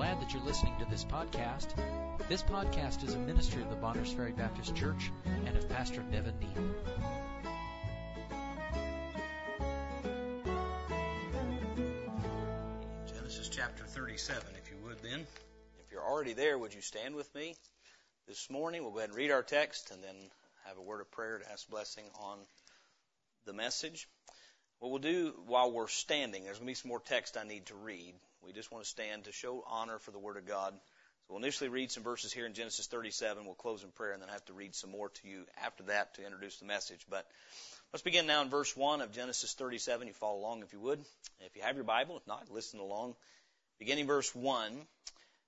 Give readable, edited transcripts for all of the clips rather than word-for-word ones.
glad that you're listening to this podcast. This podcast is a ministry of the Bonners Ferry Baptist Church and of Pastor Nevin Neal. Genesis chapter 37, if you would then. If you're already there, would you stand with me this morning? We'll go ahead and read our text and then have a word of prayer to ask blessing on the message. What we'll do while we're standing, there's going to be some more text I need to read. We just want to stand to show honor for the Word of God. So we'll initially read some verses here in Genesis 37. We'll close in prayer, and then I have to read some more to you after that to introduce the message. But let's begin now in verse 1 of Genesis 37. You follow along if you would. If you have your Bible, if not, listen along. Beginning verse 1.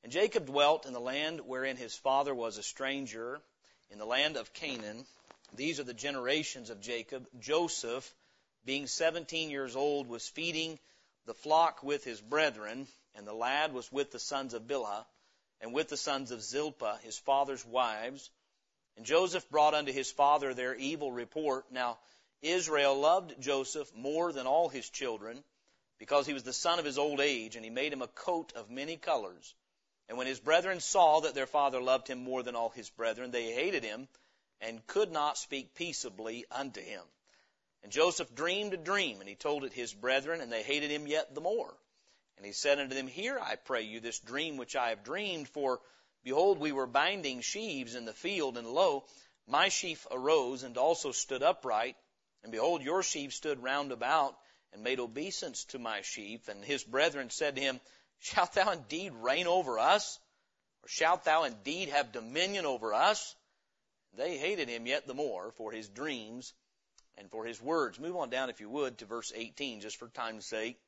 And Jacob dwelt in the land wherein his father was a stranger, in the land of Canaan. These are the generations of Jacob. Joseph, being 17 years old, was feeding the flock with his brethren, and the lad was with the sons of Bilhah, and with the sons of Zilpah, his father's wives. And Joseph brought unto his father their evil report. Now Israel loved Joseph more than all his children, because he was the son of his old age, and he made him a coat of many colors. And when his brethren saw that their father loved him more than all his brethren, they hated him, and could not speak peaceably unto him. And Joseph dreamed a dream, and he told it his brethren, and they hated him yet the more. And he said unto them, Hear, I pray you, this dream which I have dreamed, for behold, we were binding sheaves in the field, and lo, my sheaf arose, and also stood upright, and behold, your sheaf stood round about, and made obeisance to my sheaf. And his brethren said to him, Shalt thou indeed reign over us? Or shalt thou indeed have dominion over us? They hated him yet the more for his dreams and for his words. Move on down, if you would, to verse 18, just for time's sake.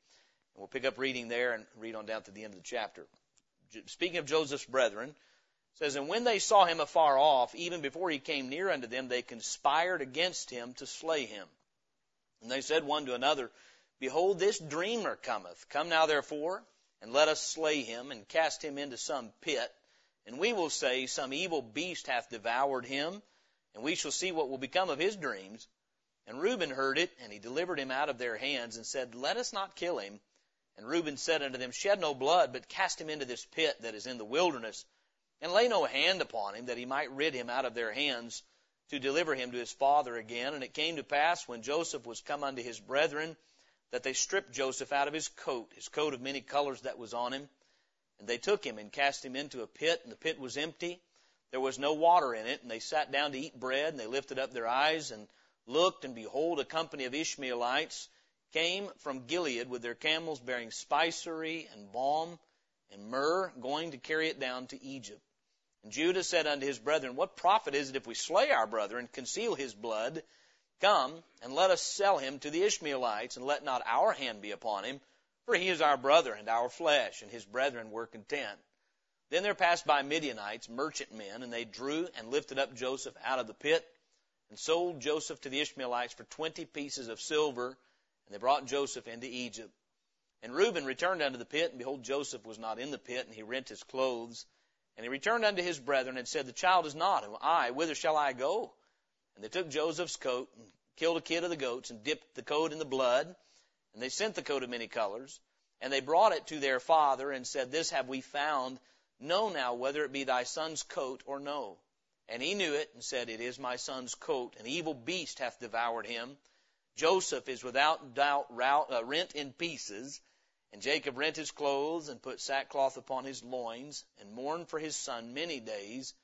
And we'll pick up reading there and read on down to the end of the chapter. Speaking of Joseph's brethren, it says, And when they saw him afar off, even before he came near unto them, they conspired against him to slay him. And they said one to another, Behold, this dreamer cometh. Come now, therefore, and let us slay him, and cast him into some pit. And we will say, Some evil beast hath devoured him, and we shall see what will become of his dreams. And Reuben heard it, and he delivered him out of their hands, and said, Let us not kill him. And Reuben said unto them, Shed no blood, but cast him into this pit that is in the wilderness, and lay no hand upon him, that he might rid him out of their hands, to deliver him to his father again. And it came to pass, when Joseph was come unto his brethren, that they stripped Joseph out of his coat of many colors that was on him. And they took him, and cast him into a pit, and the pit was empty. There was no water in it, and they sat down to eat bread, and they lifted up their eyes, and looked, and behold, a company of Ishmaelites came from Gilead with their camels, bearing spicery and balm and myrrh, going to carry it down to Egypt. And Judah said unto his brethren, What profit is it if we slay our brother and conceal his blood? Come, and let us sell him to the Ishmaelites, and let not our hand be upon him, for he is our brother and our flesh. And his brethren were content. Then there passed by Midianites, merchantmen, and they drew and lifted up Joseph out of the pit, and sold Joseph to the Ishmaelites for 20 pieces of silver, and they brought Joseph into Egypt. And Reuben returned unto the pit, and behold, Joseph was not in the pit, and he rent his clothes. And he returned unto his brethren, and said, The child is not, and I, whither shall I go? And they took Joseph's coat, and killed a kid of the goats, and dipped the coat in the blood, and they sent the coat of many colors. And they brought it to their father, and said, This have we found. Know now whether it be thy son's coat or no. And he knew it, and said, It is my son's coat. An evil beast hath devoured him. Joseph is without doubt rent in pieces. And Jacob rent his clothes, and put sackcloth upon his loins, and mourned for his son many days.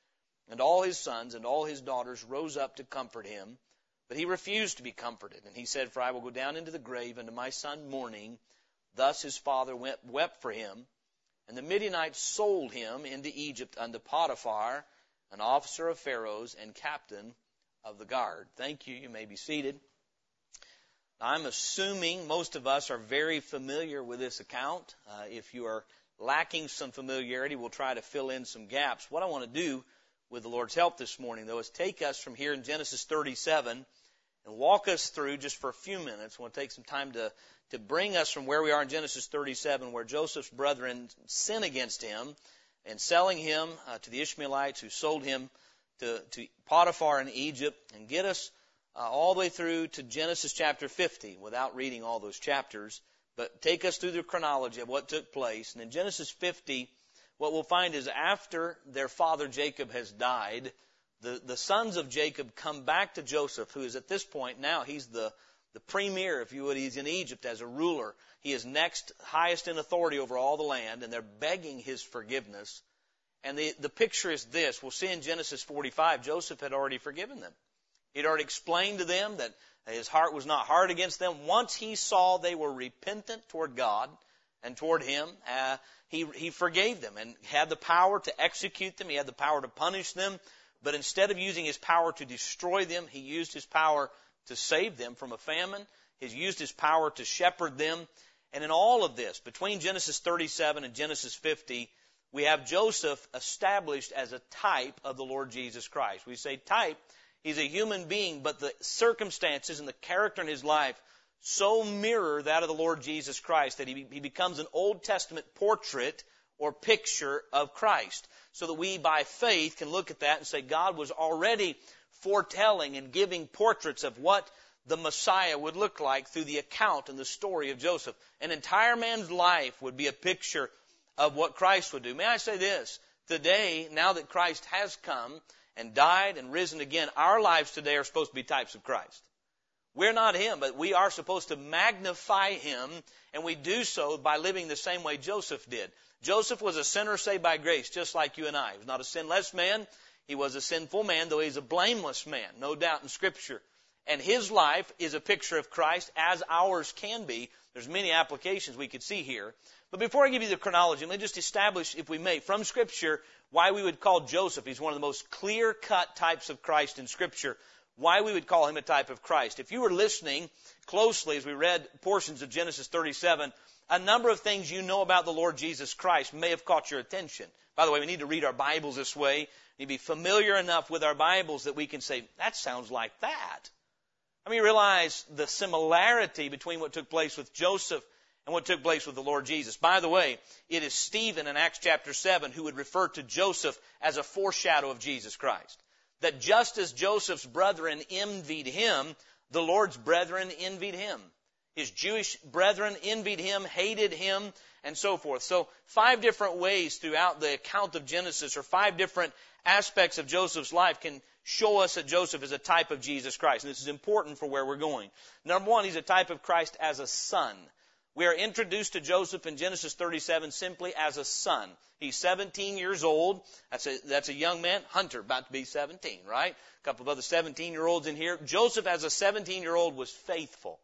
And all his sons and all his daughters rose up to comfort him. But he refused to be comforted. And he said, For I will go down into the grave unto my son mourning. Thus his father wept for him. And the Midianites sold him into Egypt unto Potiphar, an officer of Pharaoh's and captain of the guard. Thank you. You may be seated. I'm assuming most of us are very familiar with this account. If you are lacking some familiarity, we'll try to fill in some gaps. What I want to do with the Lord's help this morning, though, is take us from here in Genesis 37 and walk us through just for a few minutes. I want to take some time to bring us from where we are in Genesis 37, where Joseph's brethren sin against him, and selling him to the Ishmaelites, who sold him to Potiphar in Egypt, and get us all the way through to Genesis chapter 50, without reading all those chapters, but take us through the chronology of what took place. And in Genesis 50, what we'll find is after their father Jacob has died, the sons of Jacob come back to Joseph, who is at this point now, he's the premier, if you would. He's in Egypt as a ruler. He is next highest in authority over all the land, and they're begging his forgiveness. And the picture is this. We'll see in Genesis 45, Joseph had already forgiven them. He'd already explained to them that his heart was not hard against them. Once he saw they were repentant toward God and toward him, he forgave them and had the power to execute them. He had the power to punish them. But instead of using his power to destroy them, he used his power to save them from a famine. He's used his power to shepherd them. And in all of this, between Genesis 37 and Genesis 50, we have Joseph established as a type of the Lord Jesus Christ. We say type. He's a human being, but the circumstances and the character in his life so mirror that of the Lord Jesus Christ that he becomes an Old Testament portrait or picture of Christ, so that we by faith can look at that and say God was already foretelling and giving portraits of what the Messiah would look like through the account and the story of Joseph. An entire man's life would be a picture of what Christ would do. May I say this? Today, now that Christ has come and died and risen again, our lives today are supposed to be types of Christ. We're not him, but we are supposed to magnify him, and we do so by living the same way Joseph did. Joseph was a sinner saved by grace, just like you and I. He was not a sinless man. He was a sinful man, though he's a blameless man, no doubt in Scripture. And his life is a picture of Christ, as ours can be. There's many applications we could see here. But before I give you the chronology, let me just establish, if we may, from Scripture, why we would call Joseph, he's one of the most clear-cut types of Christ in Scripture, why we would call him a type of Christ. If you were listening closely as we read portions of Genesis 37, a number of things you know about the Lord Jesus Christ may have caught your attention. By the way, we need to read our Bibles this way. We need to be familiar enough with our Bibles that we can say, that sounds like that. I mean, you realize the similarity between what took place with Joseph and what took place with the Lord Jesus. By the way, it is Stephen in Acts chapter 7 who would refer to Joseph as a foreshadow of Jesus Christ. That just as Joseph's brethren envied him, the Lord's brethren envied him. His Jewish brethren envied him, hated him, and so forth. So 5 different ways throughout the account of Genesis, or 5 different aspects of Joseph's life can show us that Joseph is a type of Jesus Christ. And this is important for where we're going. Number 1, he's a type of Christ as a son. We are introduced to Joseph in Genesis 37 simply as a son. He's 17 years old. That's a young man. Hunter, about to be 17, right? A couple of other 17-year-olds in here. Joseph, as a 17-year-old, was faithful.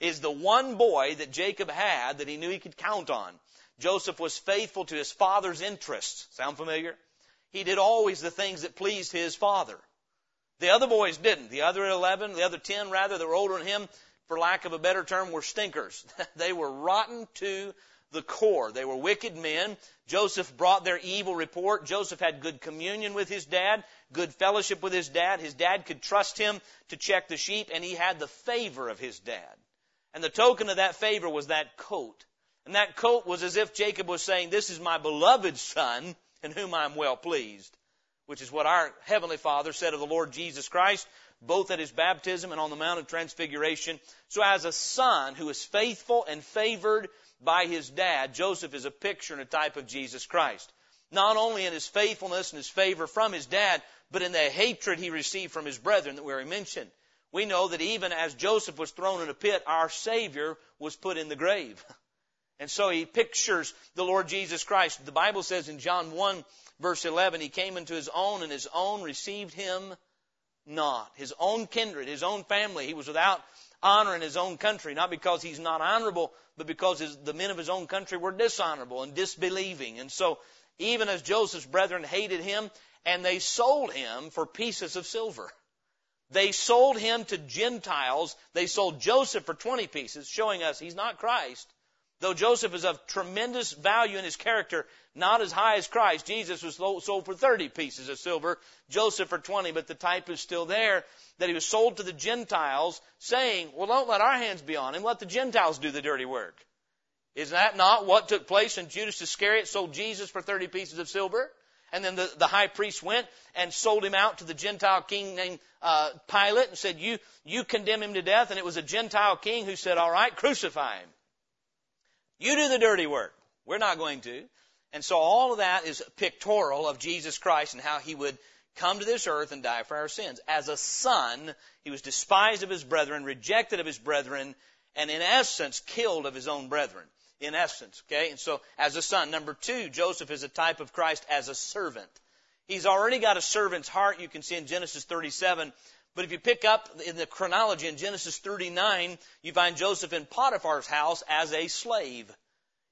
Is the one boy that Jacob had that he knew he could count on. Joseph was faithful to his father's interests. Sound familiar? He did always the things that pleased his father. The other boys didn't. The other 11, the other 10 rather, that were older than him, for lack of a better term, were stinkers. They were rotten to the core. They were wicked men. Joseph brought their evil report. Joseph had good communion with his dad, good fellowship with his dad. His dad could trust him to check the sheep, and he had the favor of his dad. And the token of that favor was that coat. And that coat was as if Jacob was saying, this is my beloved son in whom I am well pleased, which is what our Heavenly Father said of the Lord Jesus Christ, both at his baptism and on the Mount of Transfiguration. So as a son who is faithful and favored by his dad, Joseph is a picture and a type of Jesus Christ. Not only in his faithfulness and his favor from his dad, but in the hatred he received from his brethren that we already mentioned. We know that even as Joseph was thrown in a pit, our Savior was put in the grave. And so he pictures the Lord Jesus Christ. The Bible says in John 1, verse 11, he came into his own, and his own received him not. His own kindred, his own family. He was without honor in his own country, not because he's not honorable, but because the men of his own country were dishonorable and disbelieving. And so even as Joseph's brethren hated him, and they sold him for pieces of silver. They sold him to Gentiles. They sold Joseph for 20 pieces, showing us he's not Christ. Though Joseph is of tremendous value in his character, not as high as Christ. Jesus was sold for 30 pieces of silver, Joseph for 20, but the type is still there, that he was sold to the Gentiles, saying, well, don't let our hands be on him. Let the Gentiles do the dirty work. Is that not what took place when Judas Iscariot sold Jesus for 30 pieces of silver? And then the high priest went and sold him out to the Gentile king named Pilate and said, you condemn him to death. And it was a Gentile king who said, all right, crucify him. You do the dirty work. We're not going to. And so all of that is pictorial of Jesus Christ and how he would come to this earth and die for our sins. As a son, he was despised of his brethren, rejected of his brethren, and in essence killed of his own brethren. In essence, okay? And so as a son. Number two, Joseph is a type of Christ as a servant. He's already got a servant's heart, you can see in Genesis 37. But if you pick up in the chronology in Genesis 39, you find Joseph in Potiphar's house as a slave.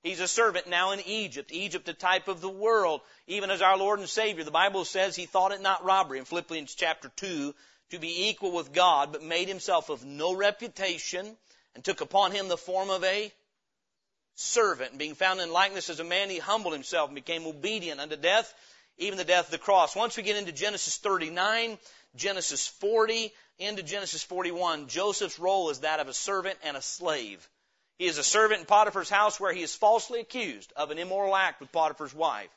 He's a servant now in Egypt. Egypt, a type of the world. Even as our Lord and Savior, the Bible says he thought it not robbery in Philippians chapter 2 to be equal with God, but made himself of no reputation and took upon him the form of a servant. And being found in likeness as a man, he humbled himself and became obedient unto death, even the death of the cross. Once we get into Genesis 39, Genesis 40, into Genesis 41, Joseph's role is that of a servant and a slave. He is a servant in Potiphar's house where he is falsely accused of an immoral act with Potiphar's wife.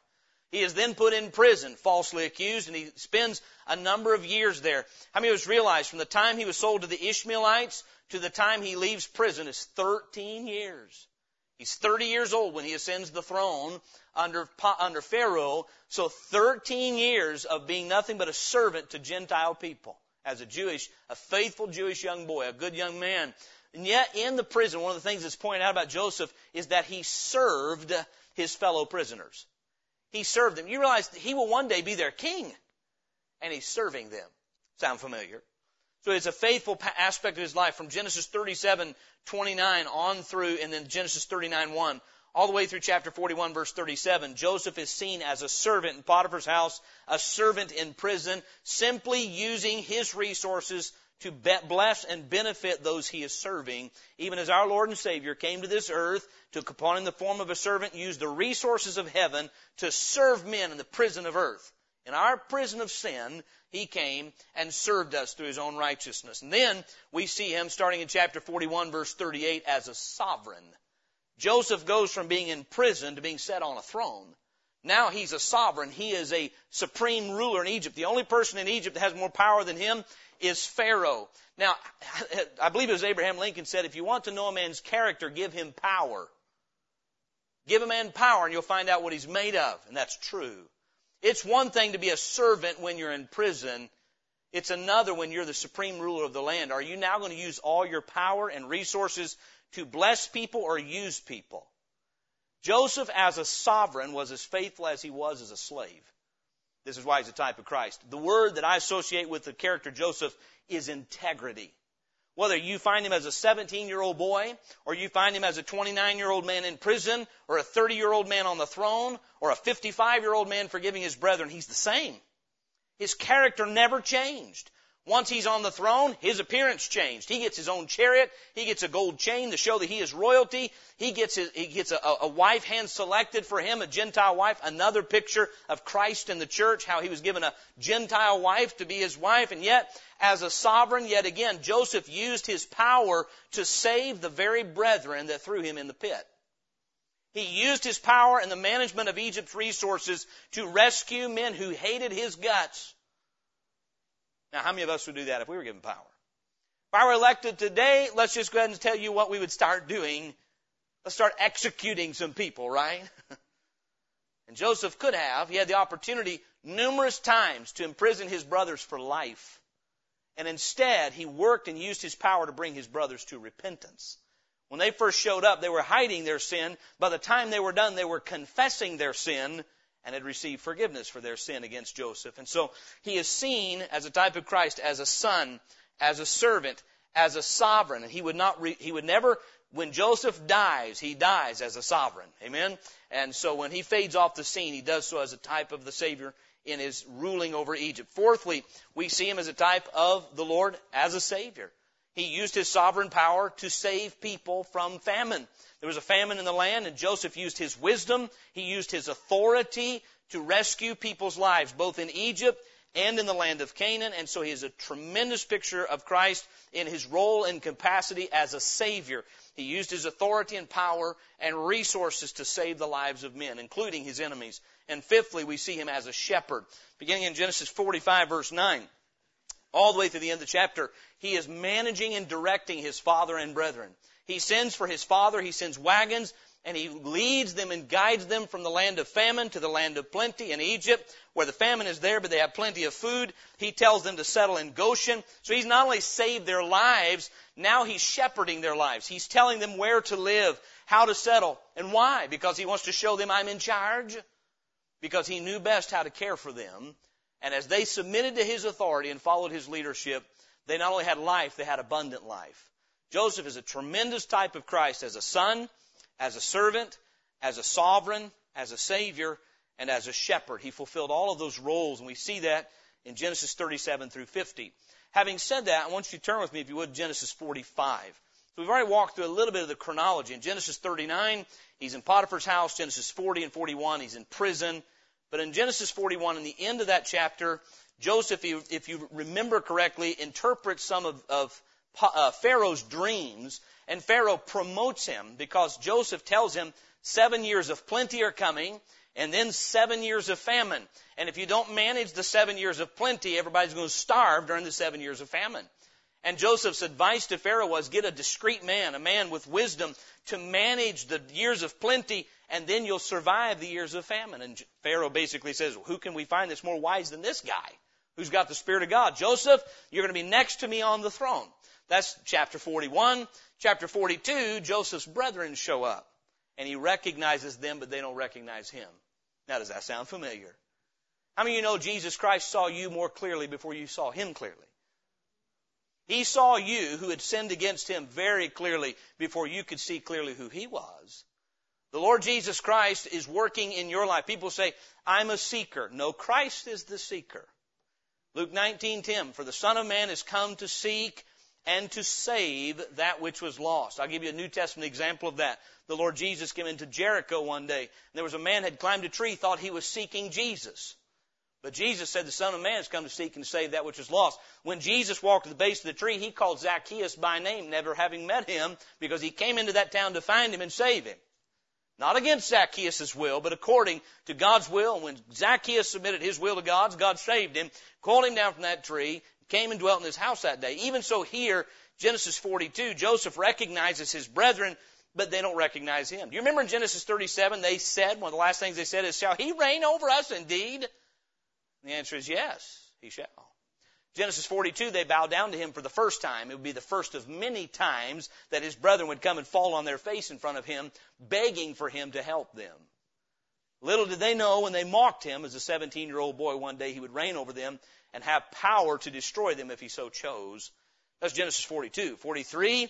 He is then put in prison, falsely accused, and he spends a number of years there. How many of us realize from the time he was sold to the Ishmaelites to the time he leaves prison is 13 years. He's 30 years old when he ascends the throne under Pharaoh. So 13 years of being nothing but a servant to Gentile people as a faithful Jewish young boy, a good young man. And yet in the prison, one of the things that's pointed out about Joseph is that he served his fellow prisoners. He served them. You realize that he will one day be their king, and he's serving them. Sound familiar? So it's a faithful aspect of his life from Genesis 37:29 on through, and then Genesis 39:1, all the way through chapter 41, verse 37. Joseph is seen as a servant in Potiphar's house, a servant in prison, simply using his resources to bless and benefit those he is serving, even as our Lord and Savior came to this earth, took upon him the form of a servant, used the resources of heaven to serve men in the prison of earth. In our prison of sin, he came and served us through his own righteousness. And then we see him, starting in chapter 41, verse 38, as a sovereign. Joseph goes from being in prison to being set on a throne. Now he's a sovereign. He is a supreme ruler in Egypt. The only person in Egypt that has more power than him is Pharaoh. Now, I believe it was Abraham Lincoln said, if you want to know a man's character, give him power. Give a man power and you'll find out what he's made of. And that's true. It's one thing to be a servant when you're in prison. It's another when you're the supreme ruler of the land. Are you now going to use all your power and resources to bless people or use people? Joseph, as a sovereign, was as faithful as he was as a slave. This is why he's a type of Christ. The word that I associate with the character Joseph is integrity. Whether you find him as a 17-year-old boy, or you find him as a 29-year-old man in prison, or a 30-year-old man on the throne, or a 55-year-old man forgiving his brethren, he's the same. His character never changed. Once he's on the throne, his appearance changed. He gets his own chariot. He gets a gold chain to show that he is royalty. He gets a wife hand-selected for him, a Gentile wife. Another picture of Christ in the church, how he was given a Gentile wife to be his wife. And yet, as a sovereign, yet again, Joseph used his power to save the very brethren that threw him in the pit. He used his power and the management of Egypt's resources to rescue men who hated his guts. Now, how many of us would do that if we were given power? If I were elected today, let's just go ahead and tell you what we would start doing. Let's start executing some people, right? And Joseph could have. He had the opportunity numerous times to imprison his brothers for life. And instead, he worked and used his power to bring his brothers to repentance. When they first showed up, they were hiding their sin. By the time they were done, they were confessing their sin and had received forgiveness for their sin against Joseph. And so he is seen as a type of Christ, as a son, as a servant, as a sovereign. And he would never, when Joseph dies, he dies as a sovereign. Amen? And so when he fades off the scene, he does so as a type of the Savior in his ruling over Egypt. Fourthly, we see him as a type of the Lord as a Savior. He used his sovereign power to save people from famine. There was a famine in the land, and Joseph used his wisdom. He used his authority to rescue people's lives, both in Egypt and in the land of Canaan. And so he is a tremendous picture of Christ in his role and capacity as a Savior. He used his authority and power and resources to save the lives of men, including his enemies. And fifthly, we see him as a shepherd. Beginning in Genesis 45, verse 9. All the way through the end of the chapter, he is managing and directing his father and brethren. He sends for his father. He sends wagons and he leads them and guides them from the land of famine to the land of plenty in Egypt, where the famine is there, but they have plenty of food. He tells them to settle in Goshen. So he's not only saved their lives, now he's shepherding their lives. He's telling them where to live, how to settle, and why. Because he wants to show them I'm in charge, because he knew best how to care for them. And as they submitted to his authority and followed his leadership, they not only had life, they had abundant life. Joseph is a tremendous type of Christ as a son, as a servant, as a sovereign, as a savior, and as a shepherd. He fulfilled all of those roles, and we see that in Genesis 37 through 50. Having said that, I want you to turn with me, if you would, to Genesis 45. So we've already walked through a little bit of the chronology. In Genesis 39, he's in Potiphar's house. Genesis 40 and 41, he's in prison. But in Genesis 41, in the end of that chapter, Joseph, if you remember correctly, interprets some of Pharaoh's dreams, and Pharaoh promotes him because Joseph tells him 7 years of plenty are coming and then 7 years of famine. And if you don't manage the 7 years of plenty, everybody's going to starve during the 7 years of famine. And Joseph's advice to Pharaoh was get a discreet man, a man with wisdom, to manage the years of plenty, and then you'll survive the years of famine. And Pharaoh basically says, well, who can we find that's more wise than this guy who's got the Spirit of God? Joseph, you're going to be next to me on the throne. That's chapter 41. Chapter 42, Joseph's brethren show up, and he recognizes them, but they don't recognize him. Now, does that sound familiar? How many of you know Jesus Christ saw you more clearly before you saw him clearly? He saw you who had sinned against him very clearly before you could see clearly who he was. The Lord Jesus Christ is working in your life. People say, I'm a seeker. No, Christ is the seeker. Luke 19:10, for the Son of Man is come to seek and to save that which was lost. I'll give you a New Testament example of that. The Lord Jesus came into Jericho one day, and there was a man had climbed a tree, thought he was seeking Jesus. But Jesus said, the Son of Man has come to seek and save that which is lost. When Jesus walked to the base of the tree, he called Zacchaeus by name, never having met him, because he came into that town to find him and save him. Not against Zacchaeus' will, but according to God's will. When Zacchaeus submitted his will to God's, God saved him, called him down from that tree, came and dwelt in his house that day. Even so here, Genesis 42, Joseph recognizes his brethren, but they don't recognize him. Do you remember in Genesis 37, they said, one of the last things they said is, shall he reign over us indeed? And the answer is yes, he shall. Genesis 42, they bow down to him for the first time. It would be the first of many times that his brethren would come and fall on their face in front of him, begging for him to help them. Little did they know when they mocked him as a 17-year-old boy, one day he would reign over them and have power to destroy them if he so chose. That's Genesis 42. 43,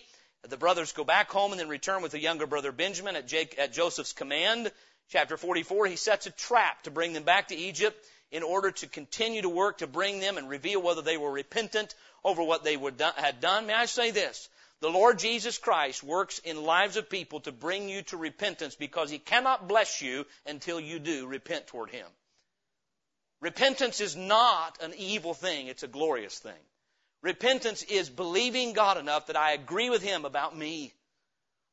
the brothers go back home and then return with the younger brother Benjamin at Joseph's command. Chapter 44, he sets a trap to bring them back to Egypt in order to continue to work to bring them and reveal whether they were repentant over what they had done. May I say this? The Lord Jesus Christ works in lives of people to bring you to repentance, because he cannot bless you until you do repent toward him. Repentance is not an evil thing. It's a glorious thing. Repentance is believing God enough that I agree with him about me.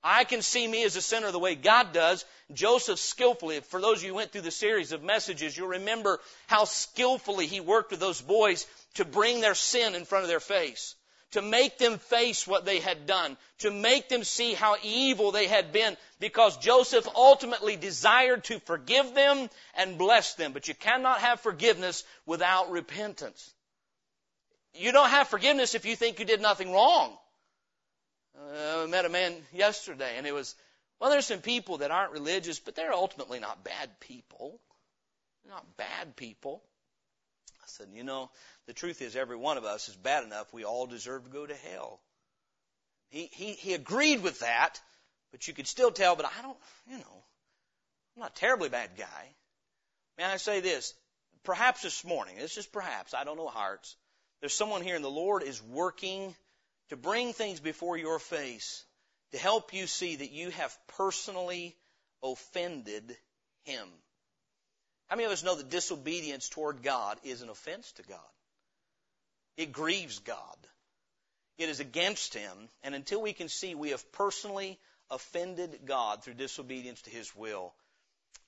I can see me as a sinner the way God does. Joseph skillfully, for those of you who went through the series of messages, you'll remember how skillfully he worked with those boys to bring their sin in front of their face, to make them face what they had done, to make them see how evil they had been, because Joseph ultimately desired to forgive them and bless them. But you cannot have forgiveness without repentance. You don't have forgiveness if you think you did nothing wrong. I met a man yesterday, and it was, well, there's some people that aren't religious, but they're ultimately not bad people. They're not bad people. I said, you know, the truth is every one of us is bad enough. We all deserve to go to hell. He agreed with that, but you could still tell, but I don't, you know, I'm not a terribly bad guy. May I say this? Perhaps this morning, it's just perhaps, I don't know hearts, there's someone here and the Lord is working to bring things before your face to help you see that you have personally offended him. How many of us know that disobedience toward God is an offense to God? It grieves God. It is against him. And until we can see we have personally offended God through disobedience to his will,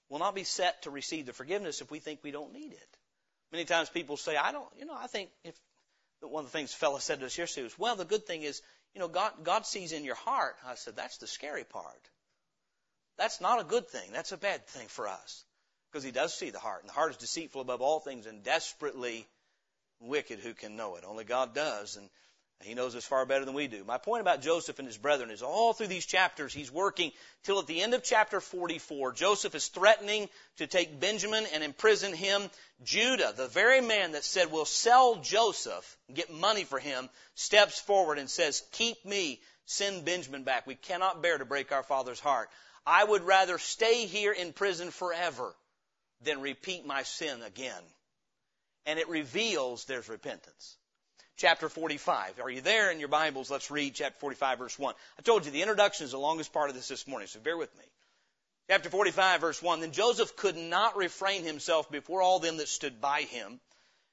we'll not be set to receive the forgiveness if we think we don't need it. Many times people say, I think if one of the things the fellow said to us yesterday was, well, the good thing is, God sees in your heart. I said, that's the scary part. That's not a good thing. That's a bad thing for us, because he does see the heart. And the heart is deceitful above all things and desperately wicked. Who can know it? Only God does, and he knows us far better than we do. My point about Joseph and his brethren is all through these chapters he's working till at the end of chapter 44. Joseph is threatening to take Benjamin and imprison him. Judah, the very man that said, "We'll sell Joseph, get money for him," steps forward and says, "Keep me, send Benjamin back. We cannot bear to break our father's heart. I would rather stay here in prison forever than repeat my sin again." And it reveals there's repentance. Chapter 45. Are you there in your Bibles? Let's read chapter 45, verse 1. I told you the introduction is the longest part of this morning, so bear with me. Chapter 45, verse 1. Then Joseph could not refrain himself before all them that stood by him.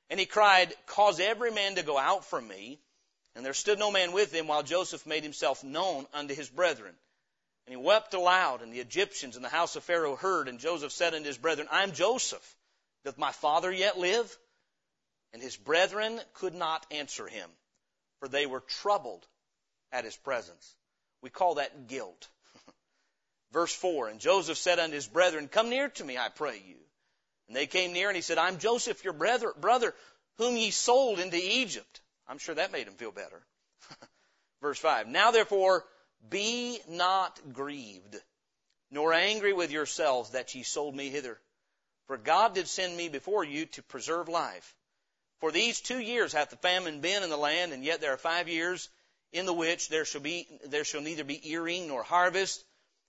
And he cried, "Cause every man to go out from me." And there stood no man with him, while Joseph made himself known unto his brethren. And he wept aloud, and the Egyptians and the house of Pharaoh heard. And Joseph said unto his brethren, "I am Joseph. Doth my father yet live?" And his brethren could not answer him, for they were troubled at his presence. We call that guilt. Verse 4, "And Joseph said unto his brethren, Come near to me, I pray you. And they came near, and he said, I am Joseph, your brother, whom ye sold into Egypt." I'm sure that made him feel better. Verse 5, "Now therefore be not grieved, nor angry with yourselves that ye sold me hither. For God did send me before you to preserve life. For these 2 years hath the famine been in the land, and yet there are 5 years in the which there shall neither be earing nor harvest.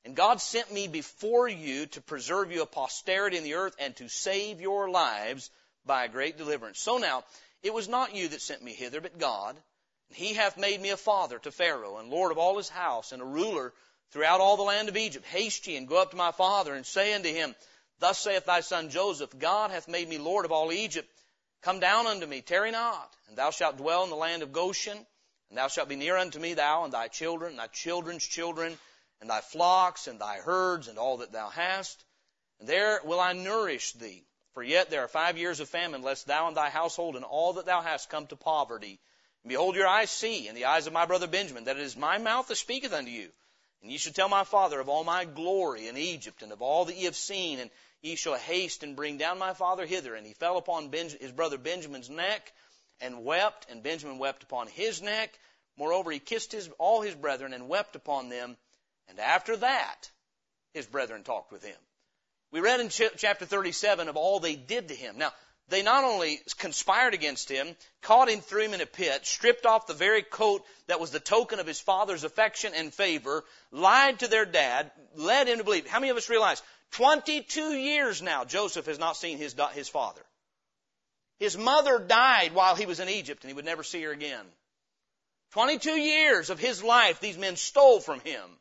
And God sent me before you to preserve you a posterity in the earth, and to save your lives by a great deliverance. So now it was not you that sent me hither, but God. And he hath made me a father to Pharaoh, and lord of all his house, and a ruler throughout all the land of Egypt. Haste ye, and go up to my father, and say unto him, Thus saith thy son Joseph, God hath made me lord of all Egypt. Come down unto me, tarry not, and thou shalt dwell in the land of Goshen, and thou shalt be near unto me, thou and thy children, and thy children's children, and thy flocks, and thy herds, and all that thou hast. And there will I nourish thee. For yet there are 5 years of famine, lest thou and thy household and all that thou hast come to poverty. And behold, your eyes see, in the eyes of my brother Benjamin, that it is my mouth that speaketh unto you. And ye shall tell my father of all my glory in Egypt, and of all that ye have seen, and ye shall haste and bring down my father hither." And he fell upon his brother Benjamin's neck and wept, and Benjamin wept upon his neck. Moreover, he kissed all his brethren and wept upon them. And after that, his brethren talked with him. We read in chapter 37 of all they did to him. Now, they not only conspired against him, caught him, threw him in a pit, stripped off the very coat that was the token of his father's affection and favor, lied to their dad, led him to believe. How many of us realize 22 years now, Joseph has not seen his father. His mother died while he was in Egypt, and he would never see her again. 22 years of his life these men stole from him.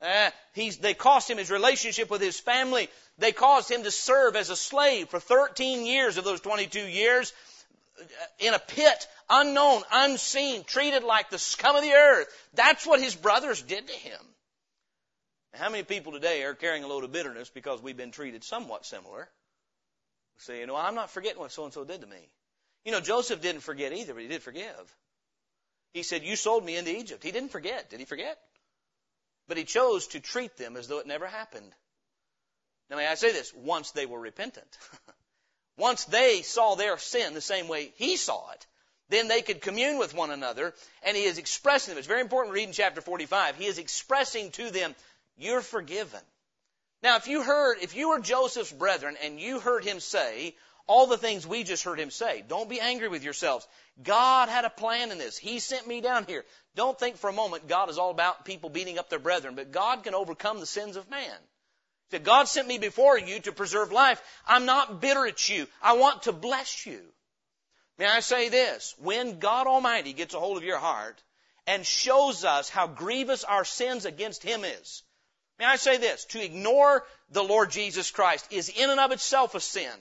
They cost him his relationship with his family. They caused him to serve as a slave for 13 years of those 22 years in a pit, unknown, unseen, treated like the scum of the earth. That's what his brothers did to him. How many people today are carrying a load of bitterness because we've been treated somewhat similar? Say, I'm not forgetting what so-and-so did to me. Joseph didn't forget either, but he did forgive. He said, you sold me into Egypt. He didn't forget. Did he forget? But he chose to treat them as though it never happened. Now, may I say this? Once they were repentant. Once they saw their sin the same way he saw it, then they could commune with one another, and he is expressing them. It's very important to read in chapter 45. He is expressing to them, you're forgiven. Now, if you were Joseph's brethren and you heard him say all the things we just heard him say, don't be angry with yourselves. God had a plan in this. He sent me down here. Don't think for a moment God is all about people beating up their brethren, but God can overcome the sins of man. That God sent me before you to preserve life. I'm not bitter at you. I want to bless you. May I say this? When God Almighty gets a hold of your heart and shows us how grievous our sins against Him is, may I say this? To ignore the Lord Jesus Christ is in and of itself a sin.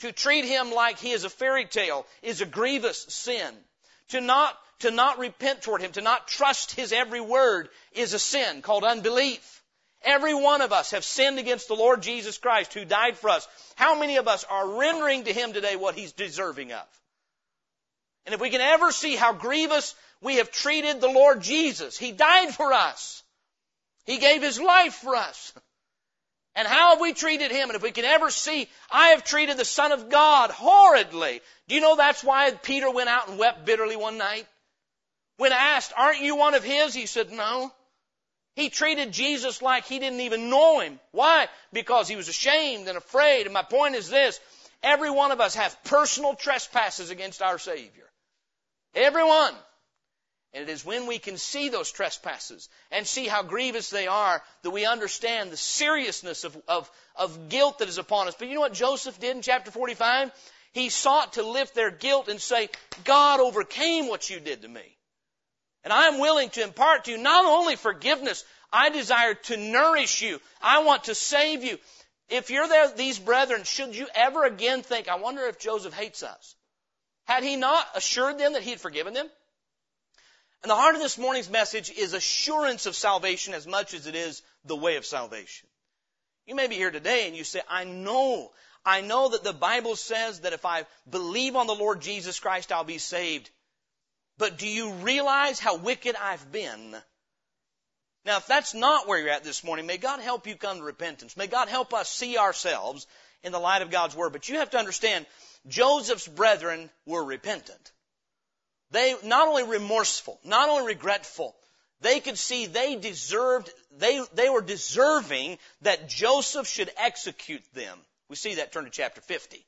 To treat Him like He is a fairy tale is a grievous sin. To not repent toward Him, to not trust His every word is a sin called unbelief. Every one of us have sinned against the Lord Jesus Christ who died for us. How many of us are rendering to Him today what He's deserving of? And if we can ever see how grievous we have treated the Lord Jesus, He died for us. He gave His life for us. And how have we treated Him? And if we can ever see, I have treated the Son of God horridly. Do you know that's why Peter went out and wept bitterly one night? When asked, aren't you one of His? He said, no. He treated Jesus like he didn't even know Him. Why? Because he was ashamed and afraid. And my point is this, every one of us have personal trespasses against our Savior. Everyone. And it is when we can see those trespasses and see how grievous they are that we understand the seriousness of guilt that is upon us. But you know what Joseph did in chapter 45? He sought to lift their guilt and say, God overcame what you did to me. And I'm willing to impart to you not only forgiveness, I desire to nourish you. I want to save you. If you're there, these brethren, should you ever again think, I wonder if Joseph hates us? Had he not assured them that he had forgiven them? And the heart of this morning's message is assurance of salvation as much as it is the way of salvation. You may be here today and you say, I know that the Bible says that if I believe on the Lord Jesus Christ, I'll be saved. But do you realize how wicked I've been? Now, if that's not where you're at this morning, may God help you come to repentance. May God help us see ourselves in the light of God's Word. But you have to understand, Joseph's brethren were repentant. They not only remorseful, not only regretful, they could see they were deserving that Joseph should execute them. We see that, turn to chapter 50.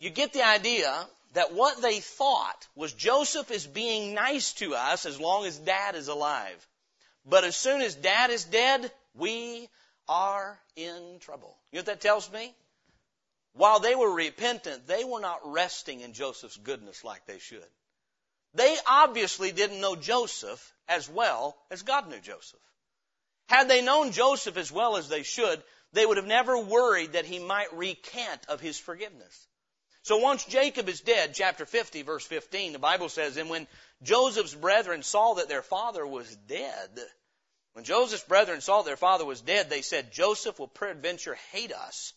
You get the idea that what they thought was Joseph is being nice to us as long as Dad is alive. But as soon as Dad is dead, we are in trouble. You know what that tells me? While they were repentant, they were not resting in Joseph's goodness like they should. They obviously didn't know Joseph as well as God knew Joseph. Had they known Joseph as well as they should, they would have never worried that he might recant of his forgiveness. So once Jacob is dead, chapter 50, verse 15, the Bible says, and when Joseph's brethren saw that their father was dead, they said, Joseph will peradventure hate us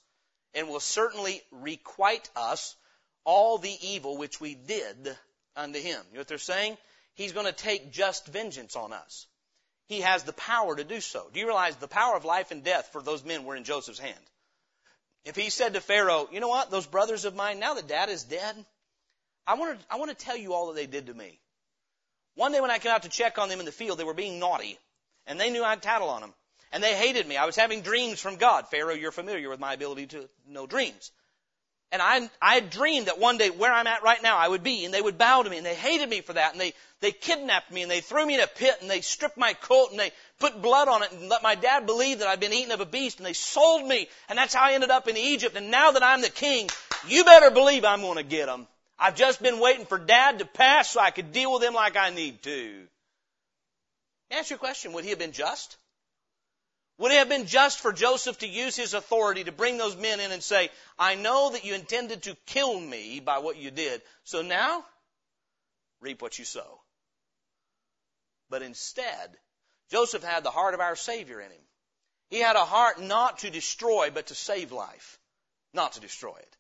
and will certainly requite us all the evil which we did unto him. You know what they're saying? He's going to take just vengeance on us. He has the power to do so. Do you realize the power of life and death for those men were in Joseph's hand? If he said to Pharaoh, you know what, those brothers of mine, now that Dad is dead, I want to tell you all that they did to me. One day when I came out to check on them in the field, they were being naughty, and they knew I'd tattle on them. And they hated me. I was having dreams from God. Pharaoh, you're familiar with my ability to know dreams. And I dreamed that one day where I'm at right now I would be, and they would bow to me, and they hated me for that, and they kidnapped me, and they threw me in a pit, and they stripped my coat, and they put blood on it, and let my dad believe that I'd been eaten of a beast, and they sold me, and that's how I ended up in Egypt, and now that I'm the king, you better believe I'm going to get them. I've just been waiting for Dad to pass so I could deal with him like I need to. Answer your question, would he have been just? Would it have been just for Joseph to use his authority to bring those men in and say, I know that you intended to kill me by what you did, so now reap what you sow. But instead, Joseph had the heart of our Savior in him. He had a heart not to destroy, but to save life, not to destroy it.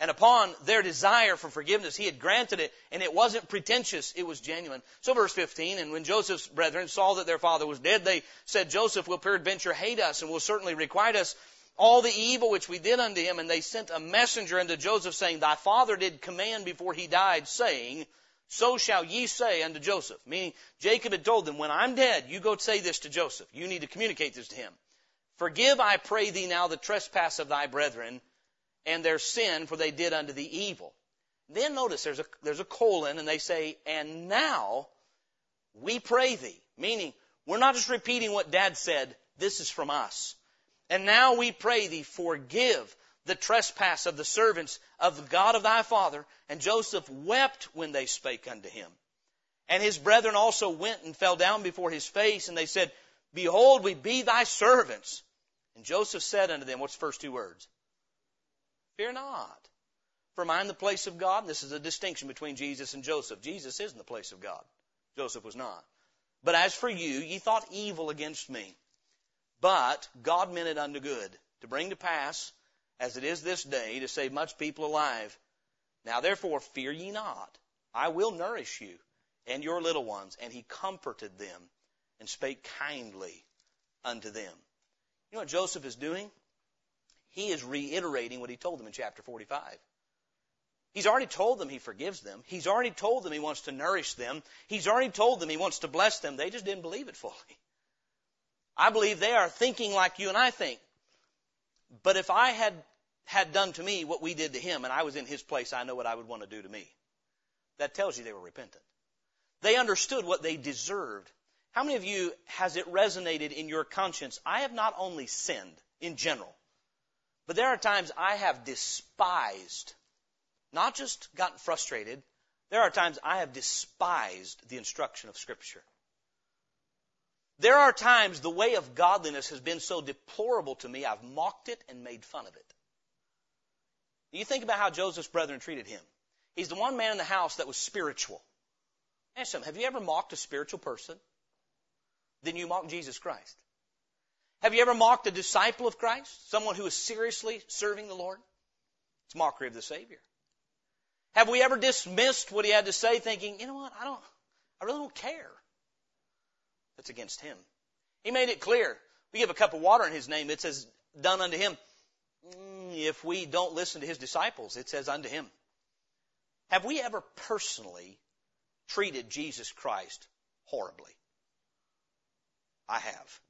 And upon their desire for forgiveness, he had granted it, and it wasn't pretentious, it was genuine. So verse 15, and when Joseph's brethren saw that their father was dead, they said, Joseph will peradventure hate us, and will certainly requite us all the evil which we did unto him. And they sent a messenger unto Joseph, saying, thy father did command before he died, saying, so shall ye say unto Joseph. Meaning, Jacob had told them, when I'm dead, you go say this to Joseph. You need to communicate this to him. Forgive, I pray thee now, the trespass of thy brethren, and their sin, for they did unto the evil. Then notice there's a colon, and they say, and now we pray thee. Meaning, we're not just repeating what Dad said. This is from us. And now we pray thee, forgive the trespass of the servants of the God of thy father. And Joseph wept when they spake unto him. And his brethren also went and fell down before his face, and they said, behold, we be thy servants. And Joseph said unto them, what's the first two words? Fear not, for mine the place of God. And this is a distinction between Jesus and Joseph. Jesus is in the place of God. Joseph was not. But as for you, ye thought evil against me. But God meant it unto good, to bring to pass, as it is this day, to save much people alive. Now therefore fear ye not. I will nourish you and your little ones. And he comforted them and spake kindly unto them. You know what Joseph is doing? He is reiterating what he told them in chapter 45. He's already told them he forgives them. He's already told them he wants to nourish them. He's already told them he wants to bless them. They just didn't believe it fully. I believe they are thinking like you and I think. But if I had done to me what we did to him and I was in his place, I know what I would want to do to me. That tells you they were repentant. They understood what they deserved. How many of you has it resonated in your conscience? I have not only sinned in general, but there are times I have despised, not just gotten frustrated. There are times I have despised the instruction of Scripture. There are times the way of godliness has been so deplorable to me, I've mocked it and made fun of it. You think about how Joseph's brethren treated him. He's the one man in the house that was spiritual. Ask him, have you ever mocked a spiritual person? Then you mock Jesus Christ. Have you ever mocked a disciple of Christ? Someone who is seriously serving the Lord? It's mockery of the Savior. Have we ever dismissed what he had to say thinking, you know what, I really don't care? That's against him. He made it clear. We give a cup of water in his name. It says, done unto him. If we don't listen to his disciples, it says unto him. Have we ever personally treated Jesus Christ horribly? I have.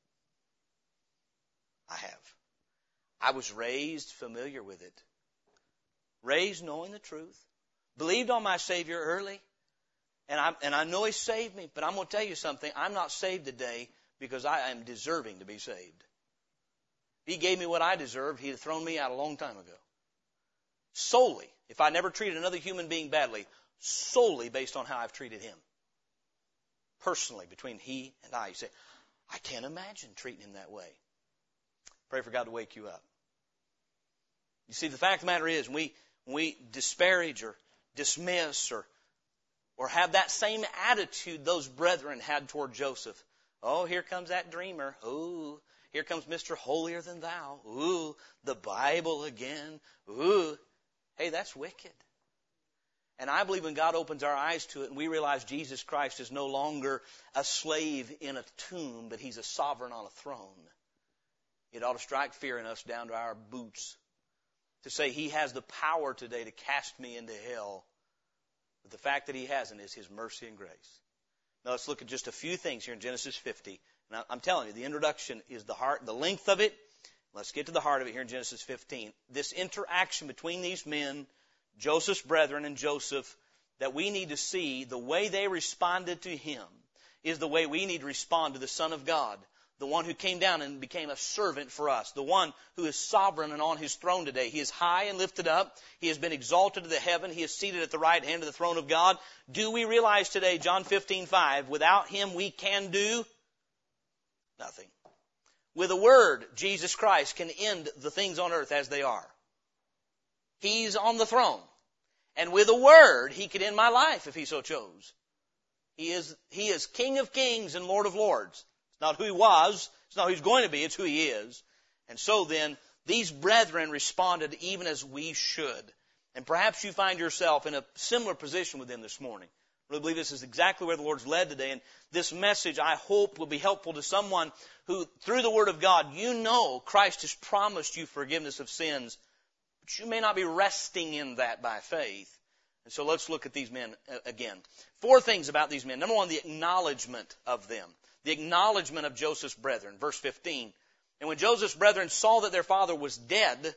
I was raised familiar with it. Raised knowing the truth. Believed on my Savior early. And I know he saved me. But I'm going to tell you something. I'm not saved today because I am deserving to be saved. If he gave me what I deserved, he'd have thrown me out a long time ago. Solely, if I never treated another human being badly, solely based on how I've treated him. Personally, between he and I. You say, I can't imagine treating him that way. Pray for God to wake you up. You see, the fact of the matter is, when we disparage or dismiss or have that same attitude those brethren had toward Joseph. Oh, here comes that dreamer. Ooh, here comes Mr. Holier than thou. Ooh, the Bible again. Ooh. Hey, that's wicked. And I believe when God opens our eyes to it and we realize Jesus Christ is no longer a slave in a tomb, but he's a sovereign on a throne, it ought to strike fear in us down to our boots to say he has the power today to cast me into hell. But the fact that he hasn't is his mercy and grace. Now let's look at just a few things here in Genesis 50. Now I'm telling you, the introduction is the heart, the length of it. Let's get to the heart of it here in Genesis 15. This interaction between these men, Joseph's brethren and Joseph, that we need to see the way they responded to him is the way we need to respond to the Son of God, the one who came down and became a servant for us, the one who is sovereign and on his throne today. He is high and lifted up. He has been exalted to the heaven. He is seated at the right hand of the throne of God. Do we realize today, John 15:5, without him we can do nothing. With a word, Jesus Christ can end the things on earth as they are. He's on the throne. And with a word, he could end my life if he so chose. He is King of kings and Lord of lords. It's not who he was. It's not who he's going to be. It's who he is. And so then, these brethren responded even as we should. And perhaps you find yourself in a similar position with them this morning. I really believe this is exactly where the Lord's led today. And this message, I hope, will be helpful to someone who, through the Word of God, you know Christ has promised you forgiveness of sins. You may not be resting in that by faith. And so let's look at these men again. Four things about these men. Number one, the acknowledgement of them. The acknowledgement of Joseph's brethren. Verse 15. And when Joseph's brethren saw that their father was dead,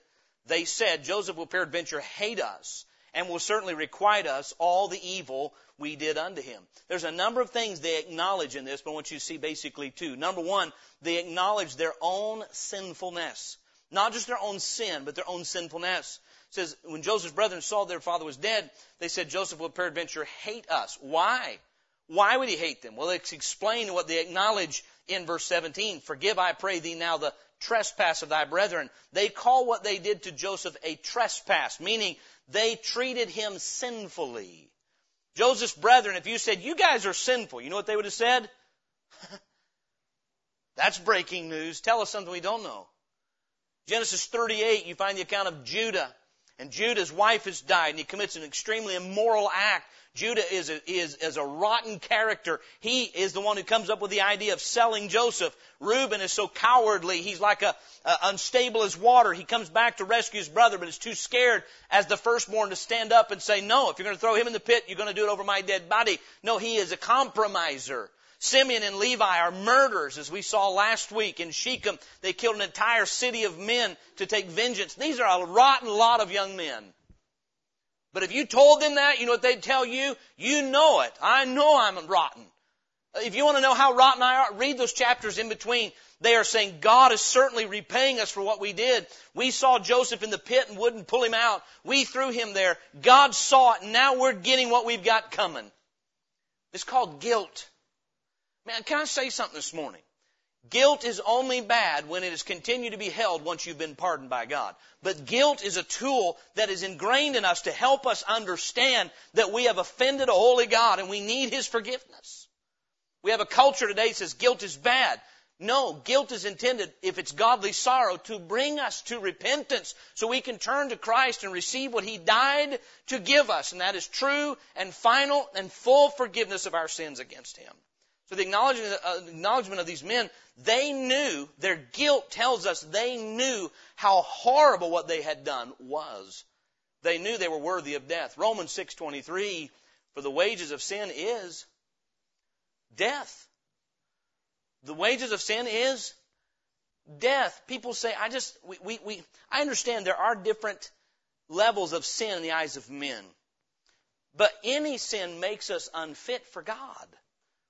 they said, Joseph will peradventure hate us and will certainly requite us all the evil we did unto him. There's a number of things they acknowledge in this, but I want you to see basically two. Number one, they acknowledge their own sinfulness. Not just their own sin, but their own sinfulness. It says, when Joseph's brethren saw their father was dead, they said, Joseph will peradventure hate us. Why? Why would he hate them? Well, let's explain what they acknowledge in verse 17. Forgive, I pray thee, now the trespass of thy brethren. They call what they did to Joseph a trespass, meaning they treated him sinfully. Joseph's brethren, if you said, you guys are sinful, you know what they would have said? That's breaking news. Tell us something we don't know. Genesis 38, you find the account of Judah. And Judah's wife has died, and he commits an extremely immoral act. Judah is a rotten character. He is the one who comes up with the idea of selling Joseph. Reuben is so cowardly. He's like unstable as water. He comes back to rescue his brother, but is too scared as the firstborn to stand up and say, no, if you're going to throw him in the pit, you're going to do it over my dead body. No, he is a compromiser. Simeon and Levi are murderers, as we saw last week in Shechem. They killed an entire city of men to take vengeance. These are a rotten lot of young men. But if you told them that, you know what they'd tell you? You know it. I know I'm rotten. If you want to know how rotten I am, read those chapters in between. They are saying, God is certainly repaying us for what we did. We saw Joseph in the pit and wouldn't pull him out. We threw him there. God saw it. Now we're getting what we've got coming. It's called guilt. Man, can I say something this morning? Guilt is only bad when it is continued to be held once you've been pardoned by God. But guilt is a tool that is ingrained in us to help us understand that we have offended a holy God and we need His forgiveness. We have a culture today that says guilt is bad. No, guilt is intended, if it's godly sorrow, to bring us to repentance so we can turn to Christ and receive what He died to give us. And that is true and final and full forgiveness of our sins against Him. So the acknowledgement of these men, they knew, their guilt tells us they knew how horrible what they had done was. They knew they were worthy of death. Romans 6:23, for the wages of sin is death. The wages of sin is death. People say, I understand there are different levels of sin in the eyes of men. But any sin makes us unfit for God.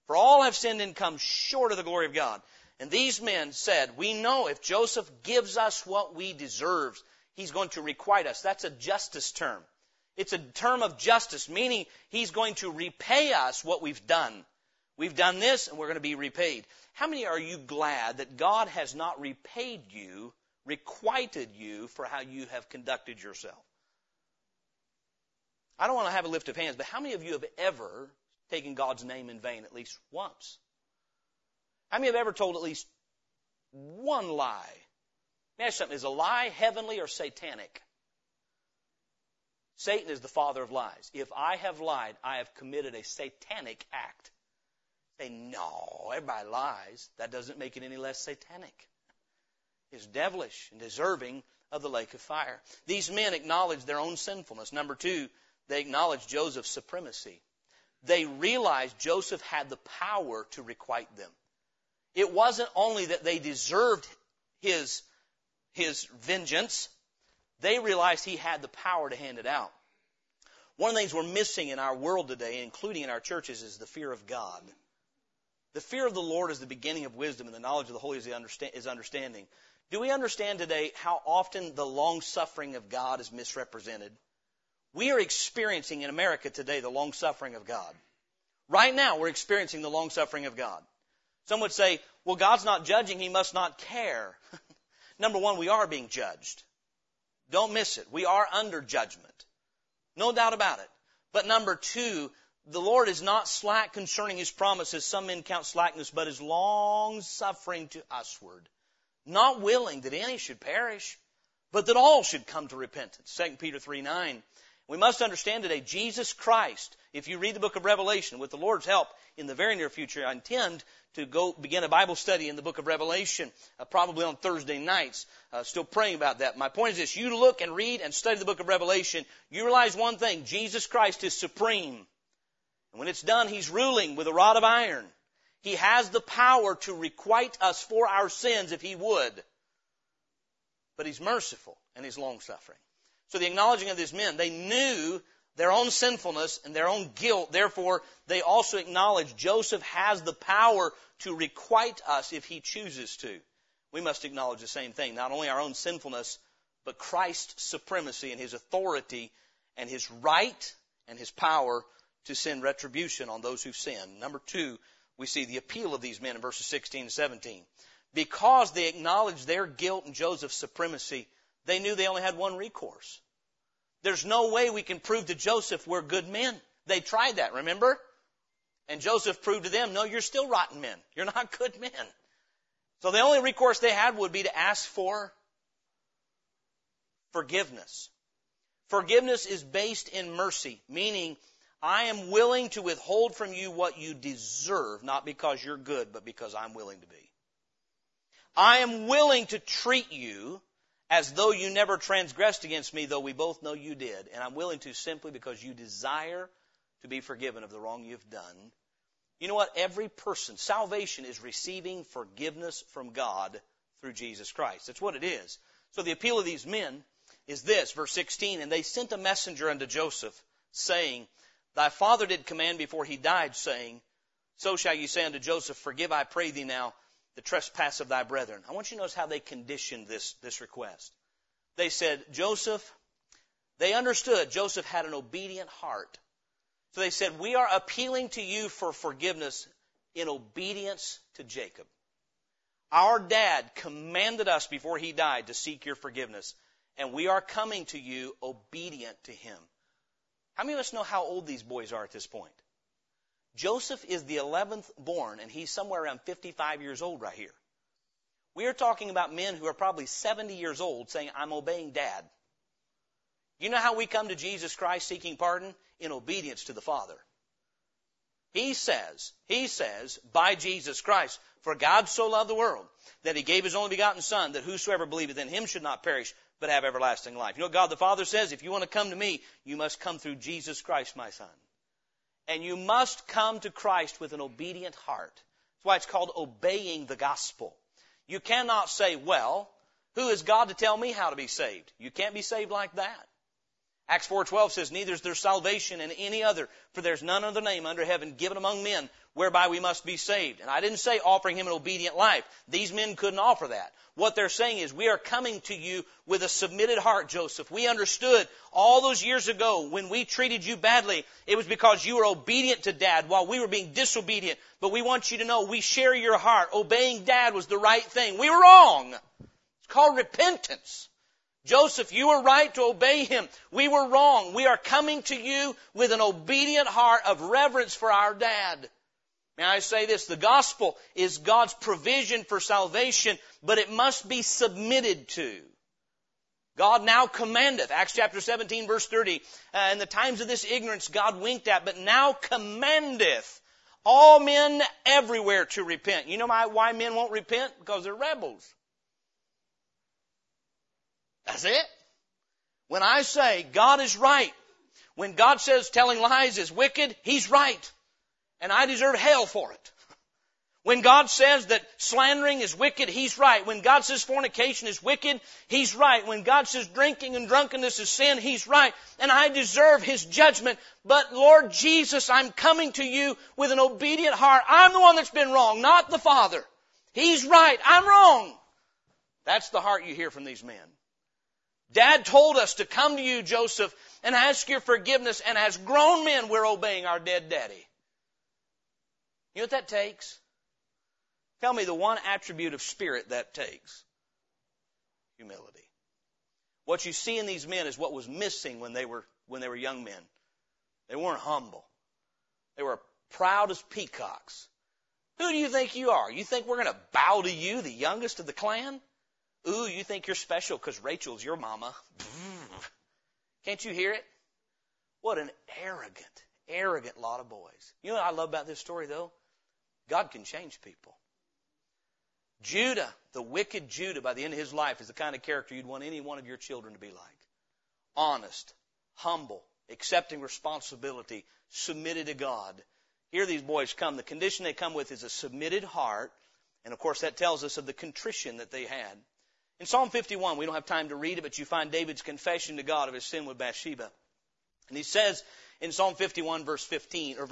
For all have sinned and come short of the glory of God. And these men said, we know if Joseph gives us what we deserve, he's going to requite us. That's a justice term. It's a term of justice, meaning he's going to repay us what we've done. We've done this and we're going to be repaid. How many are you glad that God has not repaid you, requited you for how you have conducted yourself? I don't want to have a lift of hands, but how many of you have ever taking God's name in vain at least once? How many have ever told at least one lie? Now, something is a lie heavenly or satanic? Satan is the father of lies. If I have lied, I have committed a satanic act. Say, no, everybody lies. That doesn't make it any less satanic. It's devilish and deserving of the lake of fire. These men acknowledge their own sinfulness. Number two, they acknowledge Joseph's supremacy. They realized Joseph had the power to requite them. It wasn't only that they deserved his vengeance, they realized he had the power to hand it out. One of the things we're missing in our world today, including in our churches, is the fear of God. The fear of the Lord is the beginning of wisdom, and the knowledge of the Holy is understanding. Do we understand today how often the long-suffering of God is misrepresented? We are experiencing in America today the long-suffering of God. Right now, we're experiencing the long-suffering of God. Some would say, well, God's not judging. He must not care. Number one, we are being judged. Don't miss it. We are under judgment. No doubt about it. But number two, the Lord is not slack concerning His promises. Some men count slackness, but is long-suffering to usward, not willing that any should perish, but that all should come to repentance. 2 Peter 3:9. We must understand today, Jesus Christ, if you read the book of Revelation, with the Lord's help, in the very near future, I intend to go begin a Bible study in the book of Revelation, probably on Thursday nights. Still praying about that. My point is this, you look and read and study the book of Revelation, you realize one thing, Jesus Christ is supreme. And when it's done, He's ruling with a rod of iron. He has the power to requite us for our sins if He would. But He's merciful and He's long-suffering. So the acknowledging of these men, they knew their own sinfulness and their own guilt. Therefore, they also acknowledge Joseph has the power to requite us if he chooses to. We must acknowledge the same thing, not only our own sinfulness, but Christ's supremacy and His authority and His right and His power to send retribution on those who've sinned. Number two, we see the appeal of these men in verses 16 and 17. Because they acknowledged their guilt and Joseph's supremacy, they knew they only had one recourse. There's no way we can prove to Joseph we're good men. They tried that, remember? And Joseph proved to them, no, you're still rotten men. You're not good men. So the only recourse they had would be to ask for forgiveness. Forgiveness is based in mercy, meaning I am willing to withhold from you what you deserve, not because you're good, but because I'm willing to be. I am willing to treat you as though you never transgressed against me, though we both know you did. And I'm willing to simply because you desire to be forgiven of the wrong you've done. You know what? Every person, salvation is receiving forgiveness from God through Jesus Christ. That's what it is. So the appeal of these men is this, verse 16, and they sent a messenger unto Joseph, saying, Thy father did command before he died, saying, So shall you say unto Joseph, Forgive, I pray thee now, the trespass of thy brethren. I want you to notice how they conditioned this request. They said, Joseph, they understood Joseph had an obedient heart. So they said, we are appealing to you for forgiveness in obedience to Jacob. Our dad commanded us before he died to seek your forgiveness, and we are coming to you obedient to him. How many of us know how old these boys are at this point? Joseph is the 11th born, and he's somewhere around 55 years old right here. We are talking about men who are probably 70 years old saying, I'm obeying dad. You know how we come to Jesus Christ seeking pardon? In obedience to the Father. He says, by Jesus Christ, for God so loved the world that he gave his only begotten Son, that whosoever believeth in him should not perish, but have everlasting life. You know, God the Father says, if you want to come to me, you must come through Jesus Christ, my Son. And you must come to Christ with an obedient heart. That's why it's called obeying the gospel. You cannot say, well, who is God to tell me how to be saved? You can't be saved like that. Acts 4:12 says, Neither is there salvation in any other, for there's none other name under heaven given among men whereby we must be saved. And I didn't say offering him an obedient life. These men couldn't offer that. What they're saying is, we are coming to you with a submitted heart, Joseph. We understood all those years ago when we treated you badly, it was because you were obedient to dad while we were being disobedient. But we want you to know we share your heart. Obeying dad was the right thing. We were wrong. It's called repentance. Joseph, you were right to obey him. We were wrong. We are coming to you with an obedient heart of reverence for our dad. May I say this? The gospel is God's provision for salvation, but it must be submitted to. God now commandeth, Acts chapter 17, verse 30, in the times of this ignorance God winked at, but now commandeth all men everywhere to repent. You know why men won't repent? Because they're rebels. That's it. When I say God is right, when God says telling lies is wicked, He's right. And I deserve hell for it. When God says that slandering is wicked, He's right. When God says fornication is wicked, He's right. When God says drinking and drunkenness is sin, He's right. And I deserve His judgment. But Lord Jesus, I'm coming to you with an obedient heart. I'm the one that's been wrong, not the Father. He's right. I'm wrong. That's the heart you hear from these men. Dad told us to come to you, Joseph, and ask your forgiveness. And as grown men, we're obeying our dead daddy. You know what that takes? Tell me the one attribute of spirit that takes. Humility. What you see in these men is what was missing when they were young men. They weren't humble. They were proud as peacocks. Who do you think you are? You think we're going to bow to you, the youngest of the clan? Ooh, you think you're special because Rachel's your mama. Can't you hear it? What an arrogant lot of boys. You know what I love about this story, though? God can change people. Judah, the wicked Judah, by the end of his life, is the kind of character you'd want any one of your children to be like. Honest, humble, accepting responsibility, submitted to God. Here these boys come. The condition they come with is a submitted heart. And, of course, that tells us of the contrition that they had. In Psalm 51, we don't have time to read it, but you find David's confession to God of his sin with Bathsheba. And he says in Psalm 51, verse 17, I'm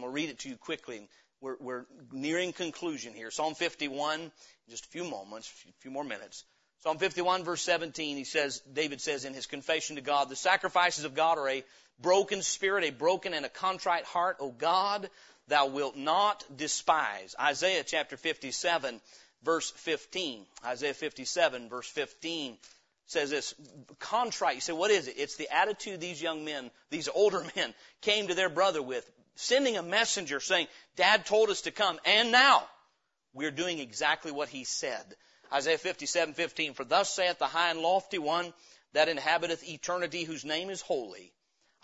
going to read it to you quickly. We're nearing conclusion here. Psalm 51, just a few moments, a few more minutes. Psalm 51, verse 17, David says in his confession to God, The sacrifices of God are a broken spirit, a broken and a contrite heart. O God, thou wilt not despise. Isaiah chapter 57, verse 15, Isaiah 57, verse 15 says this, contrite, you say, what is it? It's the attitude these older men came to their brother with, sending a messenger saying, Dad told us to come, and now we're doing exactly what he said. Isaiah 57, 15, For thus saith the high and lofty one, that inhabiteth eternity, whose name is holy.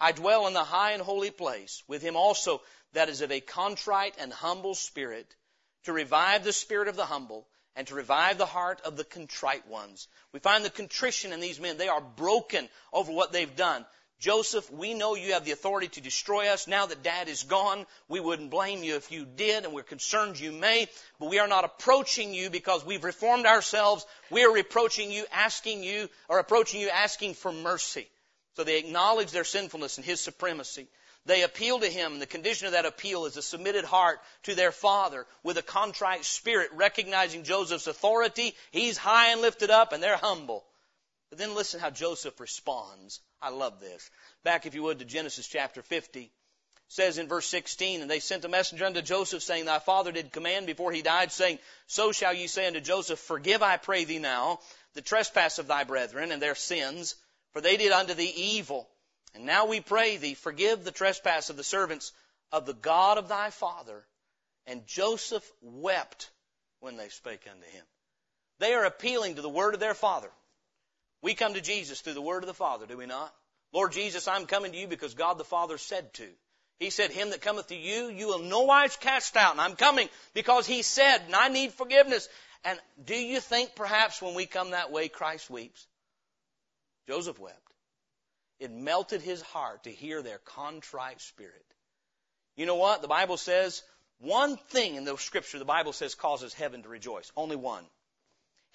I dwell in the high and holy place, with him also that is of a contrite and humble spirit, to revive the spirit of the humble, and to revive the heart of the contrite ones. We find the contrition in these men. They are broken over what they've done. Joseph, we know you have the authority to destroy us. Now that Dad is gone, we wouldn't blame you if you did, and we're concerned you may, but we are not approaching you because we've reformed ourselves. We are approaching you asking for mercy. So they acknowledge their sinfulness and his supremacy. They appeal to him, and the condition of that appeal is a submitted heart to their father with a contrite spirit, recognizing Joseph's authority. He's high and lifted up, and they're humble. But then listen how Joseph responds. I love this. Back, if you would, to Genesis chapter 50. It says in verse 16, And they sent a messenger unto Joseph, saying, Thy father did command before he died, saying, So shall ye say unto Joseph, Forgive, I pray thee now, the trespass of thy brethren and their sins, for they did unto thee evil. And now we pray thee, forgive the trespass of the servants of the God of thy father. And Joseph wept when they spake unto him. They are appealing to the word of their father. We come to Jesus through the word of the Father, do we not? Lord Jesus, I'm coming to you because God the Father said to. He said, Him that cometh to you, you will no wise cast out. And I'm coming because He said, and I need forgiveness. And do you think perhaps when we come that way, Christ weeps? Joseph wept. It melted his heart to hear their contrite spirit. You know what? The Bible says one thing in the Scripture, the Bible says, causes heaven to rejoice. Only one.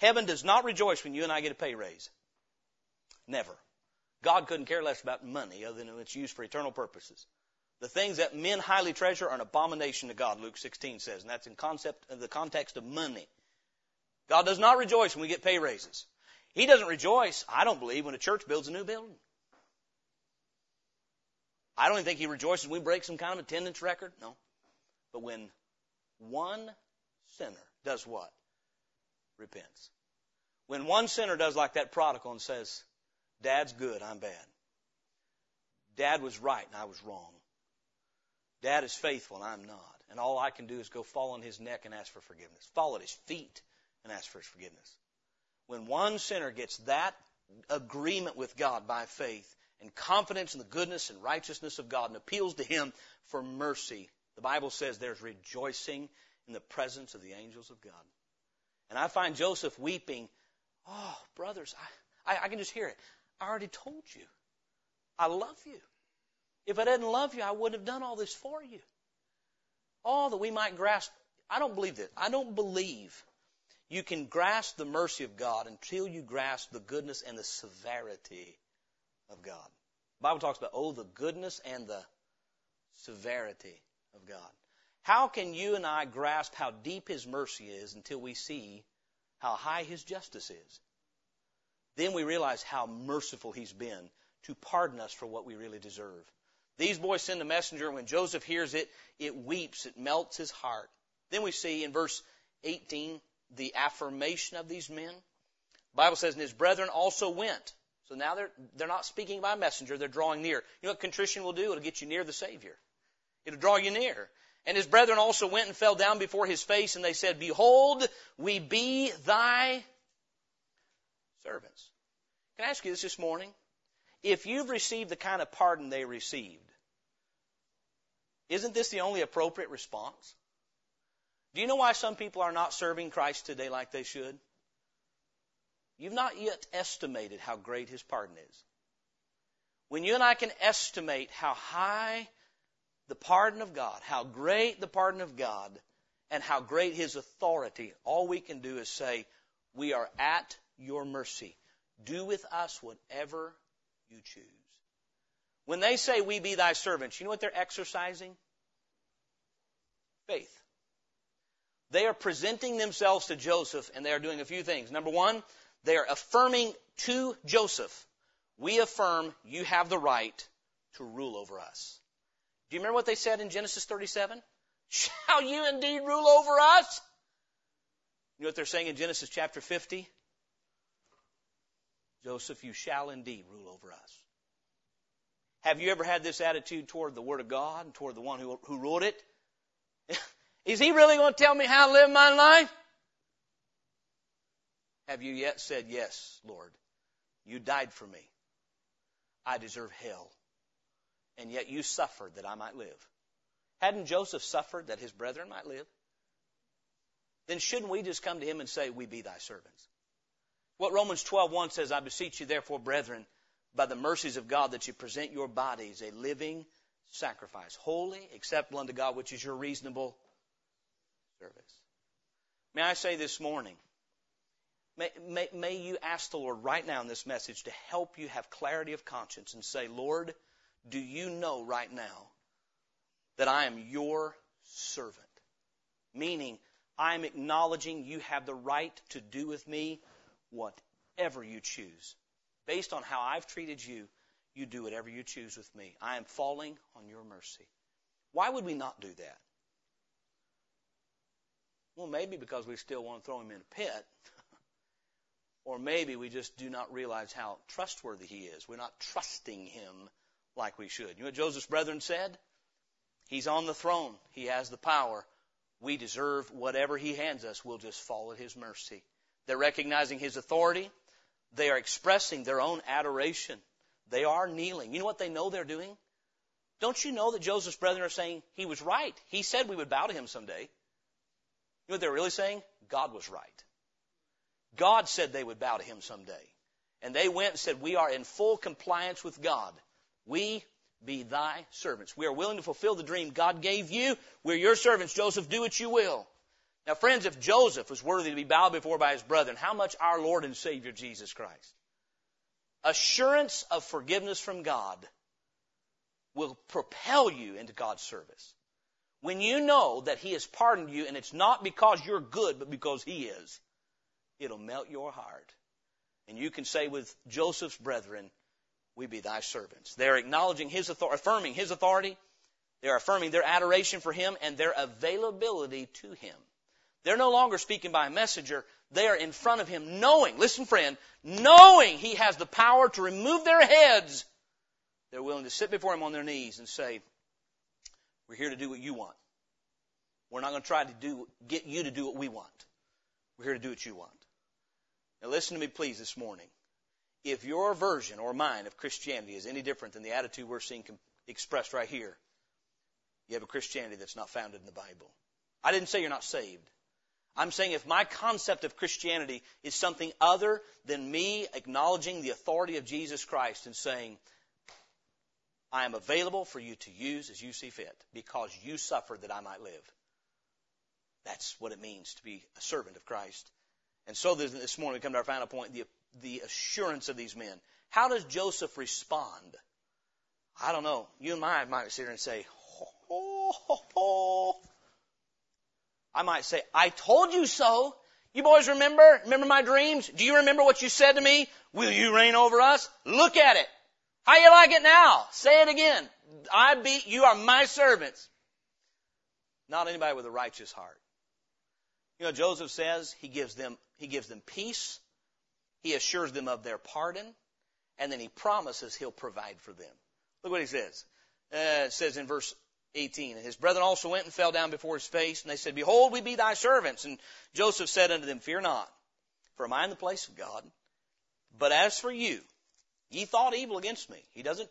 Heaven does not rejoice when you and I get a pay raise. Never. God couldn't care less about money other than it's used for eternal purposes. The things that men highly treasure are an abomination to God, Luke 16 says, and that's in the context of money. God does not rejoice when we get pay raises. He doesn't rejoice, I don't believe, when a church builds a new building. I don't even think He rejoices when we break some kind of attendance record. No. But when one sinner does what? Repents. When one sinner does like that prodigal and says, Dad's good, I'm bad. Dad was right and I was wrong. Dad is faithful and I'm not. And all I can do is go fall on His neck and ask for forgiveness. Fall at His feet and ask for His forgiveness. When one sinner gets that agreement with God by faith and confidence in the goodness and righteousness of God and appeals to Him for mercy, the Bible says there's rejoicing in the presence of the angels of God. And I find Joseph weeping. Oh, brothers, I can just hear it. I already told you. I love you. If I didn't love you, I wouldn't have done all this for you. All that we might grasp. I don't believe that. I don't believe you can grasp the mercy of God until you grasp the goodness and the severity of God. The Bible talks about, oh, the goodness and the severity of God. How can you and I grasp how deep His mercy is until we see how high His justice is? Then we realize how merciful He's been to pardon us for what we really deserve. These boys send a messenger, and when Joseph hears it, it weeps, it melts his heart. Then we see in verse 18 the affirmation of these men. The Bible says, And his brethren also went. So now they're not speaking by messenger, they're drawing near. You know what contrition will do? It'll get you near the Savior. It'll draw you near. And his brethren also went and fell down before his face, and they said, Behold, we be thy servants. Can I ask you this morning? If you've received the kind of pardon they received, isn't this the only appropriate response? Do you know why some people are not serving Christ today like they should? You've not yet estimated how great His pardon is. When you and I can estimate how high the pardon of God, how great the pardon of God, and how great His authority, all we can do is say, we are at Your mercy. Do with us whatever you choose. When they say, we be thy servants, you know what they're exercising? Faith. They are presenting themselves to Joseph, and they are doing a few things. Number one, they are affirming to Joseph, we affirm you have the right to rule over us. Do you remember what they said in Genesis 37? Shall you indeed rule over us? You know what they're saying in Genesis chapter 50? Joseph, you shall indeed rule over us. Have you ever had this attitude toward the Word of God and toward the one who wrote it? Is he really going to tell me how to live my life? Have you yet said, yes, Lord, You died for me. I deserve hell. And yet you suffered that I might live. Hadn't Joseph suffered that his brethren might live? Then shouldn't we just come to him and say, we be thy servants? What Romans 12:1 says, I beseech you therefore, brethren, by the mercies of God, that you present your bodies a living sacrifice, holy, acceptable unto God, which is your reasonable service. May I say this morning, may you ask the Lord right now in this message to help you have clarity of conscience and say, Lord, do you know right now that I am your servant? Meaning, I am acknowledging you have the right to do with me whatever you choose. Based on how I've treated you, you do whatever you choose with me. I am falling on your mercy. Why would we not do that? Well, maybe because we still want to throw him in a pit. Or maybe we just do not realize how trustworthy he is. We're not trusting him like we should. You know what Joseph's brethren said? He's on the throne. He has the power. We deserve whatever he hands us. We'll just fall at his mercy. They're recognizing his authority. They are expressing their own adoration. They are kneeling. You know what they know they're doing? Don't you know that Joseph's brethren are saying he was right? He said we would bow to him someday. You know what they're really saying? God was right. God said they would bow to him someday. And they went and said, we are in full compliance with God. We be thy servants. We are willing to fulfill the dream God gave you. We're your servants, Joseph. Do what you will. Now, friends, if Joseph was worthy to be bowed before by his brethren, how much our Lord and Savior Jesus Christ? Assurance of forgiveness from God will propel you into God's service. When you know that he has pardoned you, and it's not because you're good, but because he is, it'll melt your heart. And you can say with Joseph's brethren, we be thy servants. They're acknowledging his authority, affirming his authority. They're affirming their adoration for him and their availability to him. They're no longer speaking by a messenger. They are in front of him knowing, listen friend, knowing he has the power to remove their heads. They're willing to sit before him on their knees and say, we're here to do what you want. We're not going to try to get you to do what we want. We're here to do what you want. Now listen to me please this morning. If your version or mine of Christianity is any different than the attitude we're seeing expressed right here, you have a Christianity that's not founded in the Bible. I didn't say you're not saved. I'm saying if my concept of Christianity is something other than me acknowledging the authority of Jesus Christ and saying, I am available for you to use as you see fit because you suffered that I might live. That's what it means to be a servant of Christ. And so this morning we come to our final point, the assurance of these men. How does Joseph respond? I don't know. You and I might sit here and say, ho, ho, ho. I might say, I told you so. You boys remember? Remember my dreams? Do you remember what you said to me? Will you reign over us? Look at it. How you like it now? Say it again. You are my servants. Not anybody with a righteous heart. You know, Joseph says he gives them peace. He assures them of their pardon. And then he promises he'll provide for them. Look what he says. It says in verse 18, and his brethren also went and fell down before his face, and they said, Behold, we be thy servants. And Joseph said unto them, Fear not, for am I in the place of God? But as for you, ye thought evil against me. He doesn't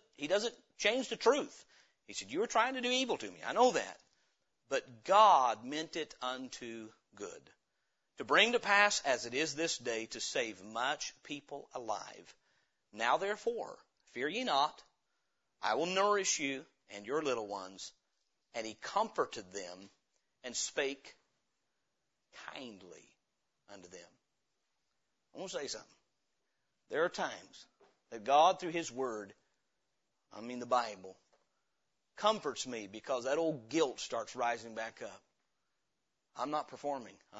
change the truth. He said, you were trying to do evil to me. I know that. But God meant it unto good, to bring to pass as it is this day, to save much people alive. Now therefore, fear ye not, I will nourish you and your little ones. And he comforted them and spake kindly unto them. I want to say something. There are times that God, through his word, I mean the Bible, comforts me because that old guilt starts rising back up. I'm not performing. You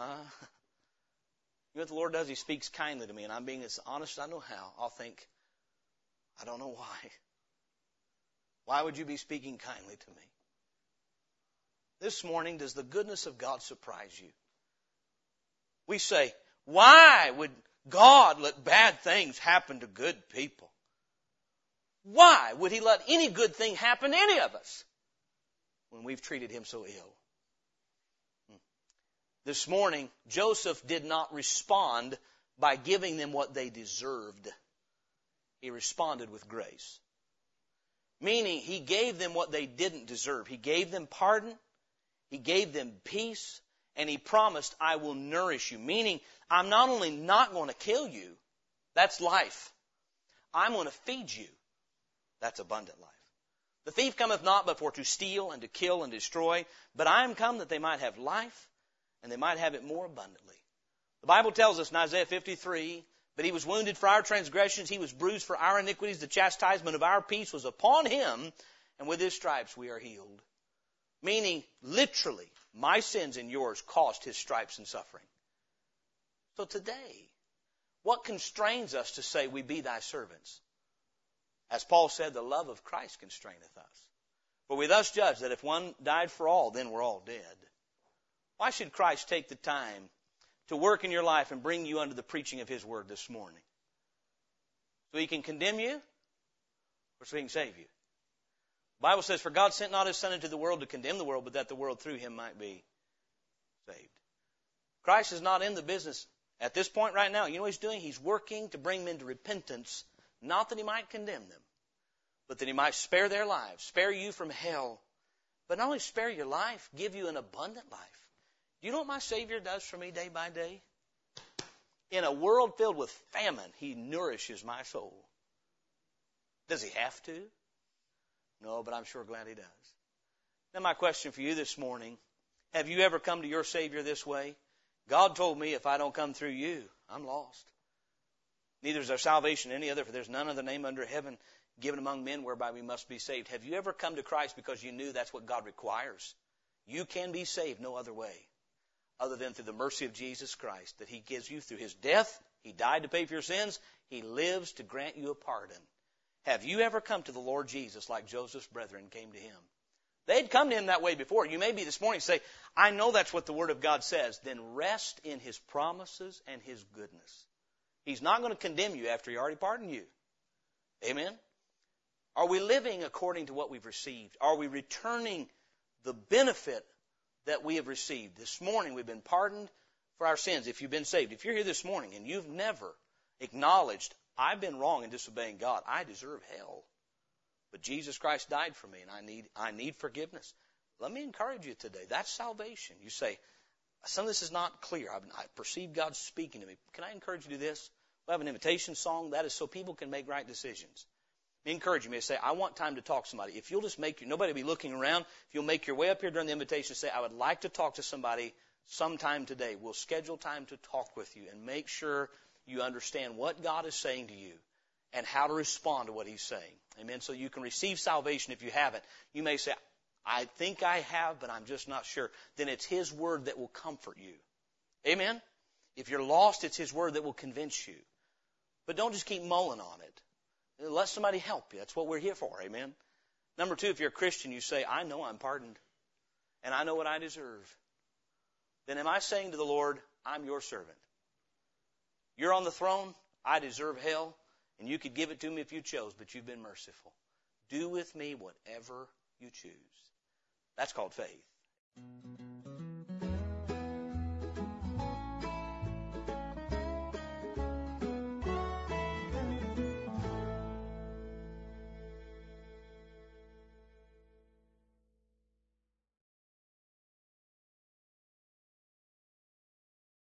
know what the Lord does? He speaks kindly to me, and I'm being as honest as I know how. I'll think, I don't know why. Why would you be speaking kindly to me? This morning, does the goodness of God surprise you? We say, why would God let bad things happen to good people? Why would he let any good thing happen to any of us when we've treated him so ill? This morning, Joseph did not respond by giving them what they deserved. He responded with grace. Meaning, He gave them what they didn't deserve. He gave them pardon. He gave them peace. And He promised, I will nourish you. Meaning, I'm not only not going to kill you, that's life. I'm going to feed you. That's abundant life. The thief cometh not but for to steal and to kill and destroy. But I am come that they might have life, and they might have it more abundantly. The Bible tells us in Isaiah 53, but He was wounded for our transgressions, He was bruised for our iniquities, the chastisement of our peace was upon Him, and with His stripes we are healed. Meaning, literally, my sins and yours cost His stripes and suffering. So today, what constrains us to say, we be Thy servants? As Paul said, the love of Christ constraineth us. For we thus judge that if one died for all, then we're all dead. Why should Christ take the time to work in your life and bring you under the preaching of His Word this morning? So He can condemn you, or so He can save you. The Bible says, for God sent not His Son into the world to condemn the world, but that the world through Him might be saved. Christ is not in the business at this point right now. You know what He's doing? He's working to bring men to repentance, not that He might condemn them, but that He might spare their lives, spare you from hell, but not only spare your life, give you an abundant life. Do you know what my Savior does for me day by day? In a world filled with famine, He nourishes my soul. Does He have to? No, but I'm sure glad He does. Now my question for you this morning, have you ever come to your Savior this way? God told me if I don't come through you, I'm lost. Neither is there salvation in any other, for there's none other name under heaven given among men whereby we must be saved. Have you ever come to Christ because you knew that's what God requires? You can be saved no other way, other than through the mercy of Jesus Christ that He gives you through His death. He died to pay for your sins. He lives to grant you a pardon. Have you ever come to the Lord Jesus like Joseph's brethren came to Him? They'd come to Him that way before. You may be this morning say, I know that's what the Word of God says. Then rest in His promises and His goodness. He's not going to condemn you after He already pardoned you. Amen? Are we living according to what we've received? Are we returning the benefit that we have received? This morning we've been pardoned for our sins if you've been saved. If you're here this morning and you've never acknowledged, I've been wrong in disobeying God, I deserve hell, but Jesus Christ died for me and I need forgiveness. Let me encourage you today. That's salvation. You say, some of this is not clear. I perceive God speaking to me. Can I encourage you to do this? We'll have an invitation song. That is so people can make right decisions. Encourage me to say, I want time to talk to somebody. If you'll just make your, nobody will be looking around. If you'll make your way up here during the invitation, say, I would like to talk to somebody sometime today. We'll schedule time to talk with you and make sure you understand what God is saying to you and how to respond to what He's saying. Amen. So you can receive salvation if you haven't. You may say, I think I have, but I'm just not sure. Then it's His Word that will comfort you. Amen. If you're lost, it's His Word that will convince you. But don't just keep mulling on it. Let somebody help you. That's what we're here for. Amen. Number two, if you're a Christian, you say, I know I'm pardoned and I know what I deserve. Then am I saying to the Lord, I'm your servant. You're on the throne. I deserve hell and you could give it to me if you chose, but you've been merciful. Do with me whatever you choose. That's called faith.